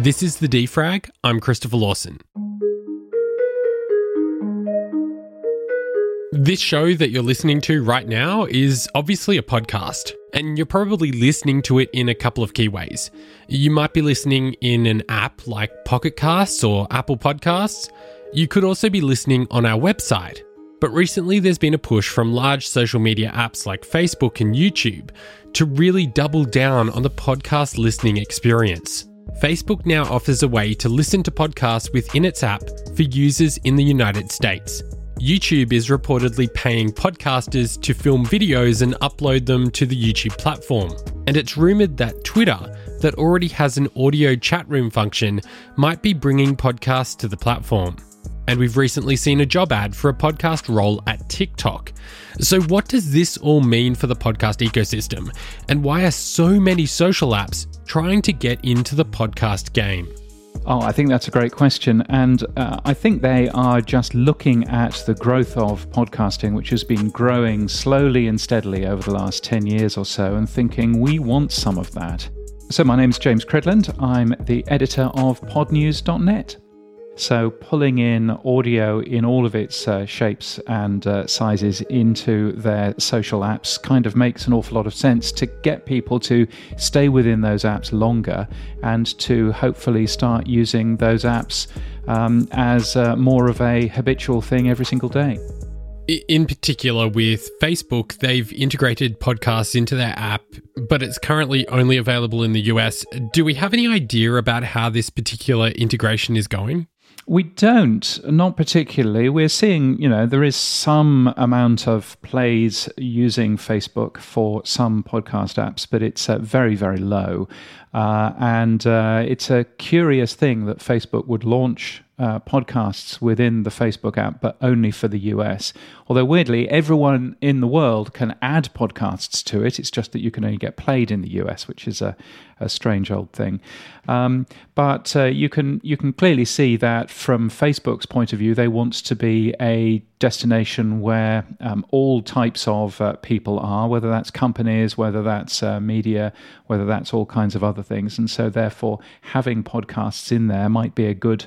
This is The Defrag. I'm Christopher Lawson. This show that you're listening to right now is obviously a podcast, and you're probably listening to it in a couple of key ways. You might be listening in an app like Pocket Casts or Apple Podcasts. You could also be listening on our website. But recently there's been a push from large social media apps like Facebook and YouTube to really double down on the podcast listening experience. Facebook now offers a way to listen to podcasts within its app for users in the United States. YouTube is reportedly paying podcasters to film videos and upload them to the YouTube platform. And it's rumoured that Twitter, that already has an audio chat room function, might be bringing podcasts to the platform. And we've recently seen a job ad for a podcast role at TikTok. So what does this all mean for the podcast ecosystem? And why are so many social apps trying to get into the podcast game? Oh, I think that's a great question. And I think they are just looking at the growth of podcasting, which has been growing slowly and steadily over the last 10 years or so, and thinking we want some of that. So my name's James Cridland. I'm the editor of podnews.net. So pulling in audio in all of its shapes and sizes into their social apps kind of makes an awful lot of sense to get people to stay within those apps longer and to hopefully start using those apps as more of a habitual thing every single day. In particular with Facebook, they've integrated podcasts into their app, but it's currently only available in the US. Do we have any idea about how this particular integration is going? We don't, not particularly. We're seeing, there is some amount of plays using Facebook for some podcast apps, but it's very, very low. And it's a curious thing that Facebook would launch podcasts within the Facebook app, but only for the US. Although weirdly, everyone in the world can add podcasts to it. It's just that you can only get played in the US, which is a strange old thing. But you can clearly see that from Facebook's point of view, they want to be a destination where all types of people are, whether that's companies, whether that's media, whether that's all kinds of other things. And so therefore, having podcasts in there might be a good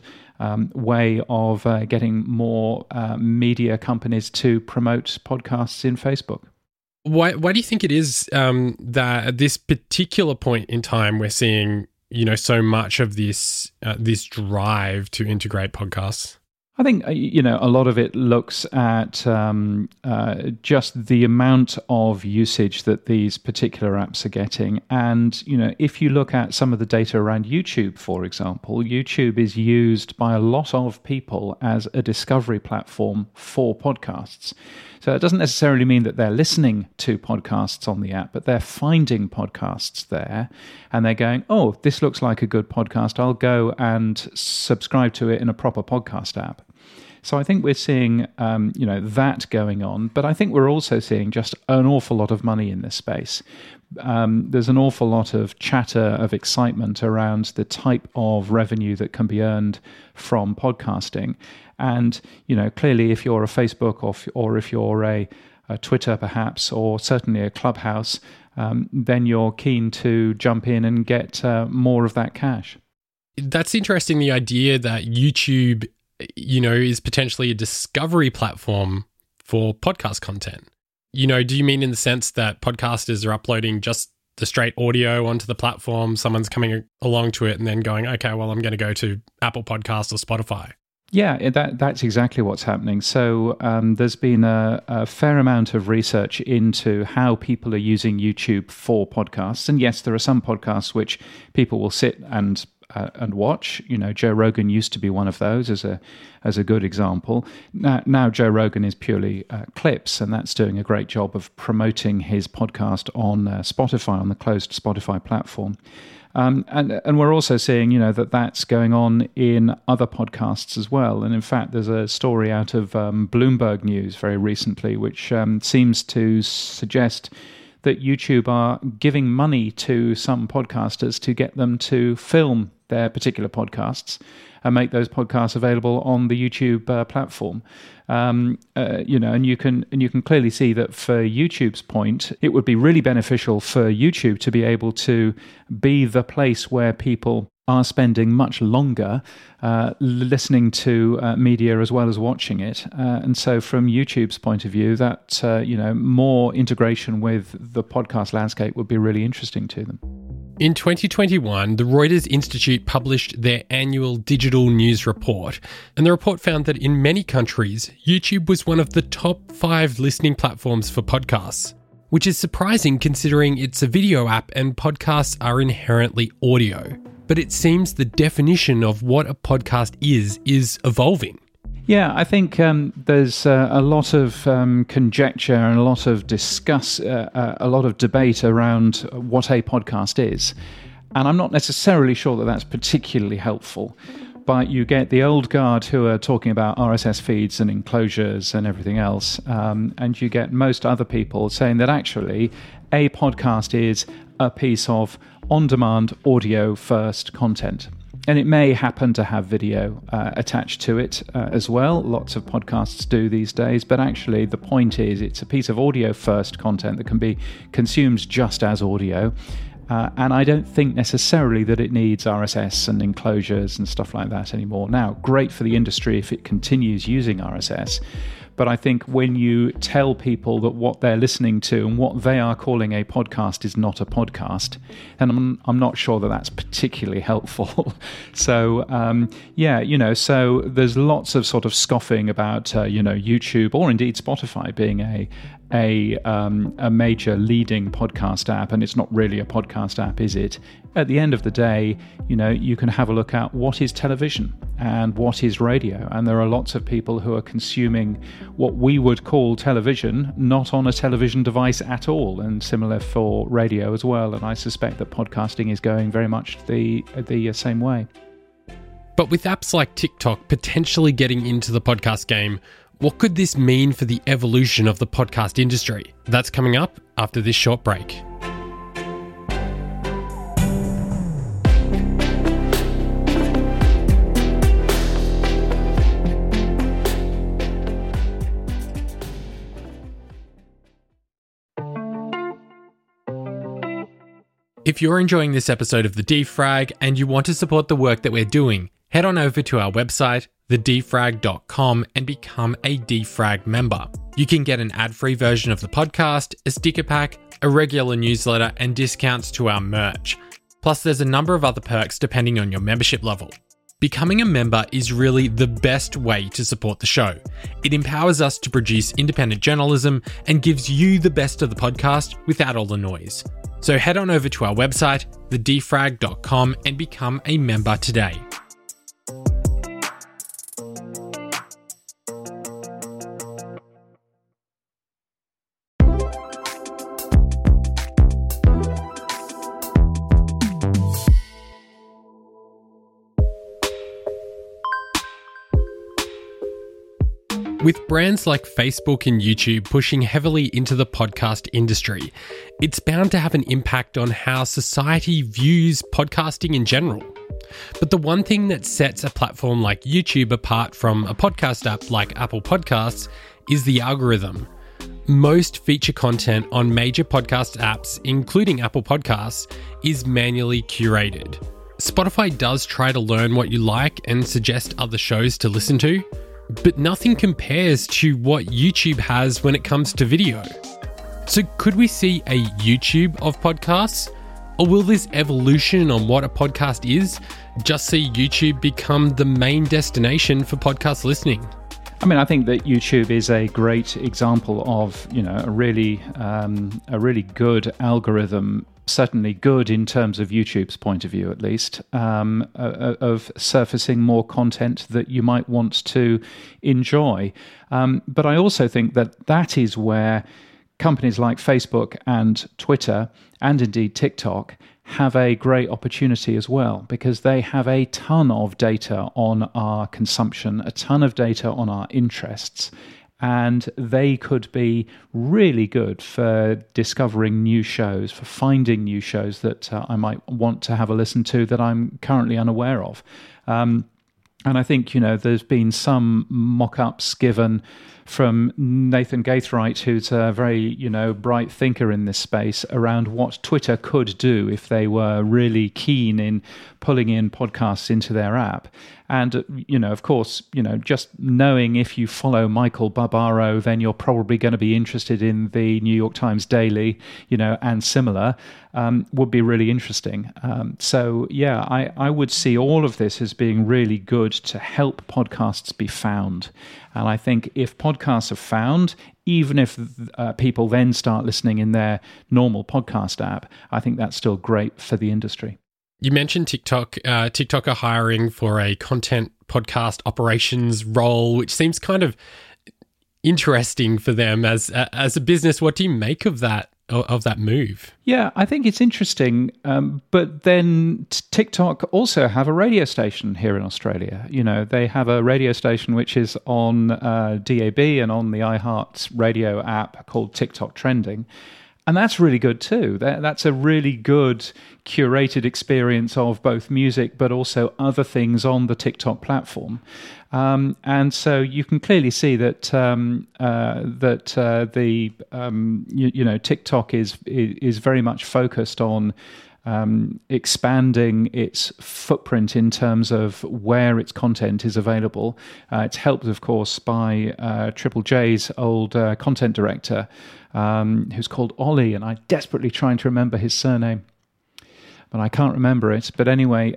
way of getting more media companies to promote podcasts in Facebook. Why do you think it is that at this particular point in time we're seeing so much of this this drive to integrate podcasts? I think, a lot of it looks at just the amount of usage that these particular apps are getting. And, if you look at some of the data around YouTube, for example, YouTube is used by a lot of people as a discovery platform for podcasts. So it doesn't necessarily mean that they're listening to podcasts on the app, but they're finding podcasts there and they're going, oh, this looks like a good podcast. I'll go and subscribe to it in a proper podcast app. So I think we're seeing, that going on. But I think we're also seeing just an awful lot of money in this space. There's an awful lot of chatter, of excitement around the type of revenue that can be earned from podcasting. And, clearly if you're a Facebook or if you're a Twitter perhaps, or certainly a Clubhouse, then you're keen to jump in and get more of that cash. That's interesting, the idea that YouTube is potentially a discovery platform for podcast content. Do you mean in the sense that podcasters are uploading just the straight audio onto the platform, someone's coming along to it and then going, okay, well, I'm going to go to Apple Podcasts or Spotify? Yeah, that's exactly what's happening. So there's been a fair amount of research into how people are using YouTube for podcasts. And yes, there are some podcasts which people will sit and watch. Joe Rogan used to be one of those as a good example. Now Joe Rogan is purely clips, and that's doing a great job of promoting his podcast on Spotify, on the closed Spotify platform. And we're also seeing, that's going on in other podcasts as well. And in fact, there's a story out of Bloomberg News very recently, which seems to suggest that YouTube are giving money to some podcasters to get them to film their particular podcasts and make those podcasts available on the YouTube platform. And you can clearly see that for YouTube's point, it would be really beneficial for YouTube to be able to be the place where people are spending much longer listening to media as well as watching it. And so from YouTube's point of view, that more integration with the podcast landscape would be really interesting to them. In 2021, the Reuters Institute published their annual digital news report, and the report found that in many countries, YouTube was one of the top 5 listening platforms for podcasts, which is surprising considering it's a video app and podcasts are inherently audio. But it seems the definition of what a podcast is evolving. Yeah, I think there's a lot of conjecture and a lot of a lot of debate around what a podcast is. And I'm not necessarily sure that that's particularly helpful. But you get the old guard who are talking about RSS feeds and enclosures and everything else. And you get most other people saying that actually a podcast is a piece of on-demand audio-first content. And it may happen to have video attached to it as well. Lots of podcasts do these days. But actually, the point is it's a piece of audio-first content that can be consumed just as audio. And I don't think necessarily that it needs RSS and enclosures and stuff like that anymore. Now, great for the industry if it continues using RSS. But I think when you tell people that what they're listening to and what they are calling a podcast is not a podcast, then I'm not sure that that's particularly helpful. So there's lots of sort of scoffing about, YouTube or indeed Spotify being a major leading podcast app, and it's not really a podcast app, is it? At the end of the day, you can have a look at what is television and what is radio. And there are lots of people who are consuming what we would call television, not on a television device at all, and similar for radio as well. And I suspect that podcasting is going very much the same way. But with apps like TikTok potentially getting into the podcast game, what could this mean for the evolution of the podcast industry? That's coming up after this short break. If you're enjoying this episode of The Defrag and you want to support the work that we're doing, head on over to our website, thedefrag.com, and become a Defrag member. You can get an ad-free version of the podcast, a sticker pack, a regular newsletter, and discounts to our merch. Plus, there's a number of other perks depending on your membership level. Becoming a member is really the best way to support the show. It empowers us to produce independent journalism and gives you the best of the podcast without all the noise. So head on over to our website, thedefrag.com, and become a member today. With brands like Facebook and YouTube pushing heavily into the podcast industry, it's bound to have an impact on how society views podcasting in general. But the one thing that sets a platform like YouTube apart from a podcast app like Apple Podcasts is the algorithm. Most feature content on major podcast apps, including Apple Podcasts, is manually curated. Spotify does try to learn what you like and suggest other shows to listen to, but nothing compares to what YouTube has when it comes to video. So could we see a YouTube of podcasts? Or will this evolution on what a podcast is just see YouTube become the main destination for podcast listening? I mean, I think that YouTube is a great example of, a really good algorithm, certainly good in terms of YouTube's point of view, at least, of surfacing more content that you might want to enjoy. But I also think that is where companies like Facebook and Twitter and indeed TikTok have a great opportunity as well, because they have a ton of data on our consumption, a ton of data on our interests. And they could be really good for discovering new shows, for finding new shows that I might want to have a listen to that I'm currently unaware of. And I think, there's been some mock-ups given from Nathan Gaithwright, who's a very, bright thinker in this space, around what Twitter could do if they were really keen in pulling in podcasts into their app. And, just knowing if you follow Michael Barbaro, then you're probably going to be interested in the New York Times Daily, and similar, would be really interesting. I would see all of this as being really good to help podcasts be found. And I think if podcasts are found, even if people then start listening in their normal podcast app, I think that's still great for the industry. You mentioned TikTok. TikTok are hiring for a content podcast operations role, which seems kind of interesting for them as a business. What do you make of that move? Yeah, I think it's interesting. But then TikTok also have a radio station here in Australia. They have a radio station which is on DAB and on the iHeart Radio app called TikTok Trending. And that's really good too. That's a really good curated experience of both music but also other things on the TikTok platform. And so you can clearly see that TikTok is very much focused on expanding its footprint in terms of where its content is available. It's helped, of course, by Triple J's old content director, who's called Ollie, and I'm desperately trying to remember his surname, but I can't remember it. But anyway,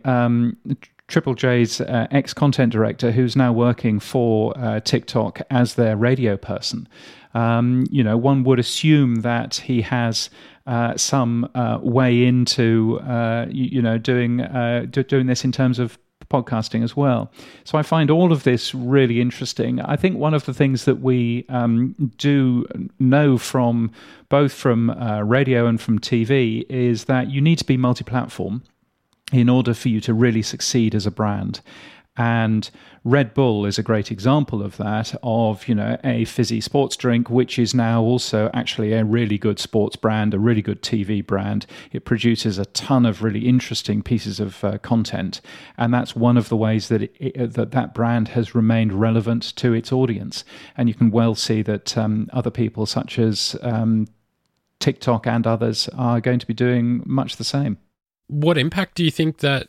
Triple J's ex-content director, who's now working for TikTok as their radio person. One would assume that he has some way into doing this in terms of podcasting as well. So I find all of this really interesting. I think one of the things that we do know from both from radio and from TV is that you need to be multi-platform in order for you to really succeed as a brand. And Red Bull is a great example of that, of a fizzy sports drink, which is now also actually a really good sports brand, a really good TV brand. It produces a ton of really interesting pieces of content, and that's one of the ways that that brand has remained relevant to its audience. And you can well see that other people, such as TikTok and others, are going to be doing much the same. What impact do you think that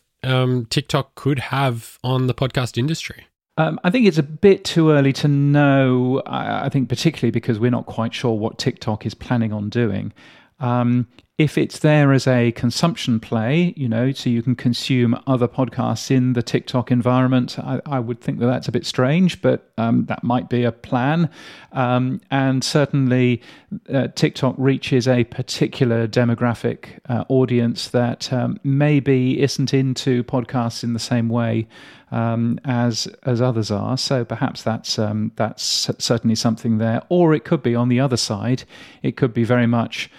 TikTok could have on the podcast industry? I think it's a bit too early to know, I think particularly because we're not quite sure what TikTok is planning on doing. If it's there as a consumption play, so you can consume other podcasts in the TikTok environment, I would think that that's a bit strange, but that might be a plan. And certainly TikTok reaches a particular demographic audience that maybe isn't into podcasts in the same way as others are. So perhaps that's certainly something there. Or it could be on the other side. It could be very much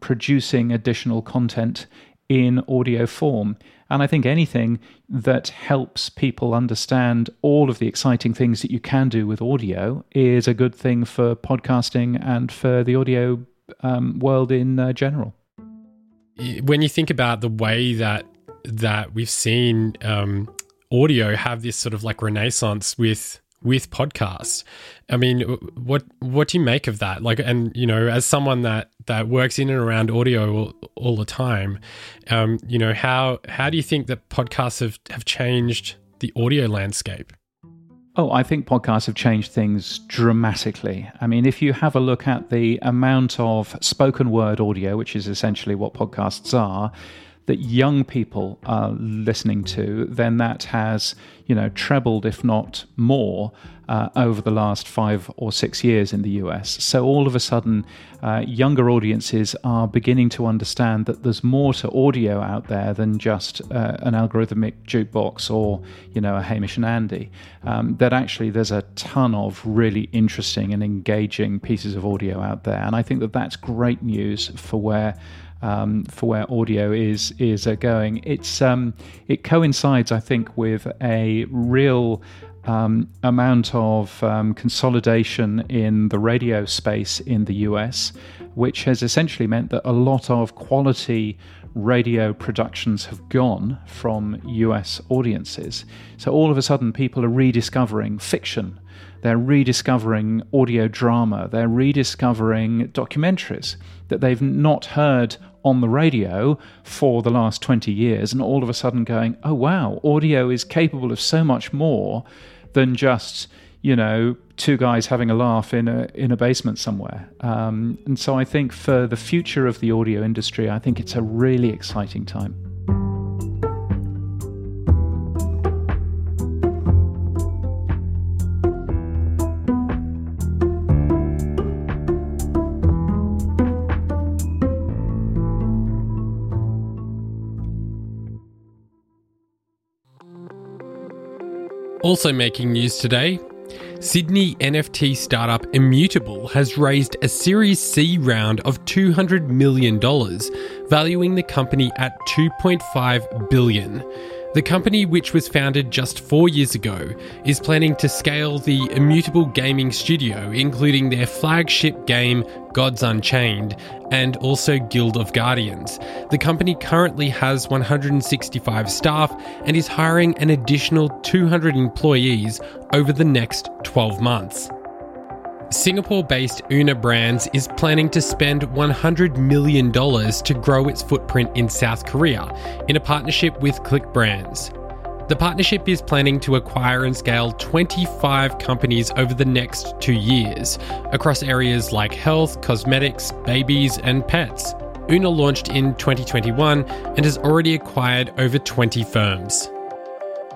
producing additional content in audio form. And I think anything that helps people understand all of the exciting things that you can do with audio is a good thing for podcasting and for the audio world in general. When you think about the way that we've seen audio have this sort of like renaissance with podcasts, I mean, what do you make of that? Like, and as someone that works in and around audio all the time, how do you think that podcasts have changed the audio landscape? Oh, I think podcasts have changed things dramatically. I mean, if you have a look at the amount of spoken word audio, which is essentially what podcasts are, that young people are listening to, then that has, trebled, if not more, over the last 5 or 6 years in the US. So all of a sudden, younger audiences are beginning to understand that there's more to audio out there than just an algorithmic jukebox or, a Hamish and Andy. That actually there's a ton of really interesting and engaging pieces of audio out there. And I think that that's great news for where audio is going. It coincides, I think, with a real amount of consolidation in the radio space in the US, which has essentially meant that a lot of quality radio productions have gone from US audiences. So all of a sudden people are rediscovering fiction. They're rediscovering audio drama. They're rediscovering documentaries that they've not heard on the radio for the last 20 years, and all of a sudden going, oh, wow, audio is capable of so much more than just, you know, two guys having a laugh in a basement somewhere. And so I think for the future of the audio industry, I think it's a really exciting time. Also making news today, Sydney NFT startup Immutable has raised a Series C round of $200 million, valuing the company at $2.5 billion. The company, which was founded just 4 years ago, is planning to scale the Immutable gaming studio, including their flagship game, Gods Unchained, and also Guild of Guardians. The company currently has 165 staff and is hiring an additional 200 employees over the next 12 months. Singapore-based Una Brands is planning to spend $100 million to grow its footprint in South Korea in a partnership with Click Brands. The partnership is planning to acquire and scale 25 companies over the next 2 years across areas like health, cosmetics, babies, and pets. Una launched in 2021 and has already acquired over 20 firms.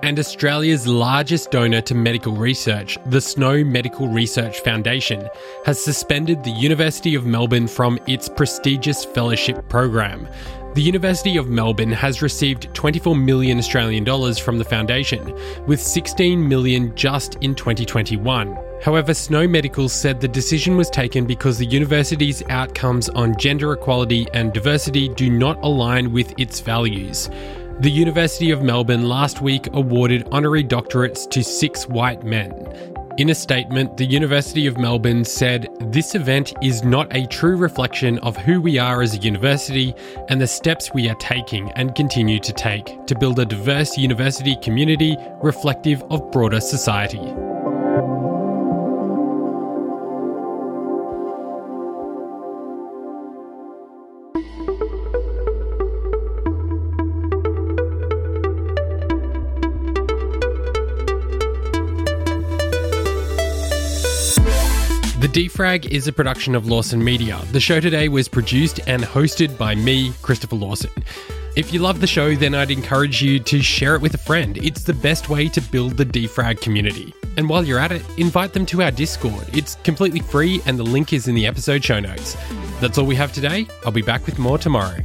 And Australia's largest donor to medical research, the Snow Medical Research Foundation, has suspended the University of Melbourne from its prestigious fellowship program. The University of Melbourne has received 24 million Australian dollars from the foundation, with 16 million just in 2021. However, Snow Medical said the decision was taken because the university's outcomes on gender equality and diversity do not align with its values. The University of Melbourne last week awarded honorary doctorates to 6 white men. In a statement, the University of Melbourne said, "This event is not a true reflection of who we are as a university and the steps we are taking and continue to take to build a diverse university community reflective of broader society." The Defrag is a production of Lawson Media. The show today was produced and hosted by me, Christopher Lawson. If you love the show, then I'd encourage you to share it with a friend. It's the best way to build the Defrag community. And while you're at it, invite them to our Discord. It's completely free and the link is in the episode show notes. That's all we have today. I'll be back with more tomorrow.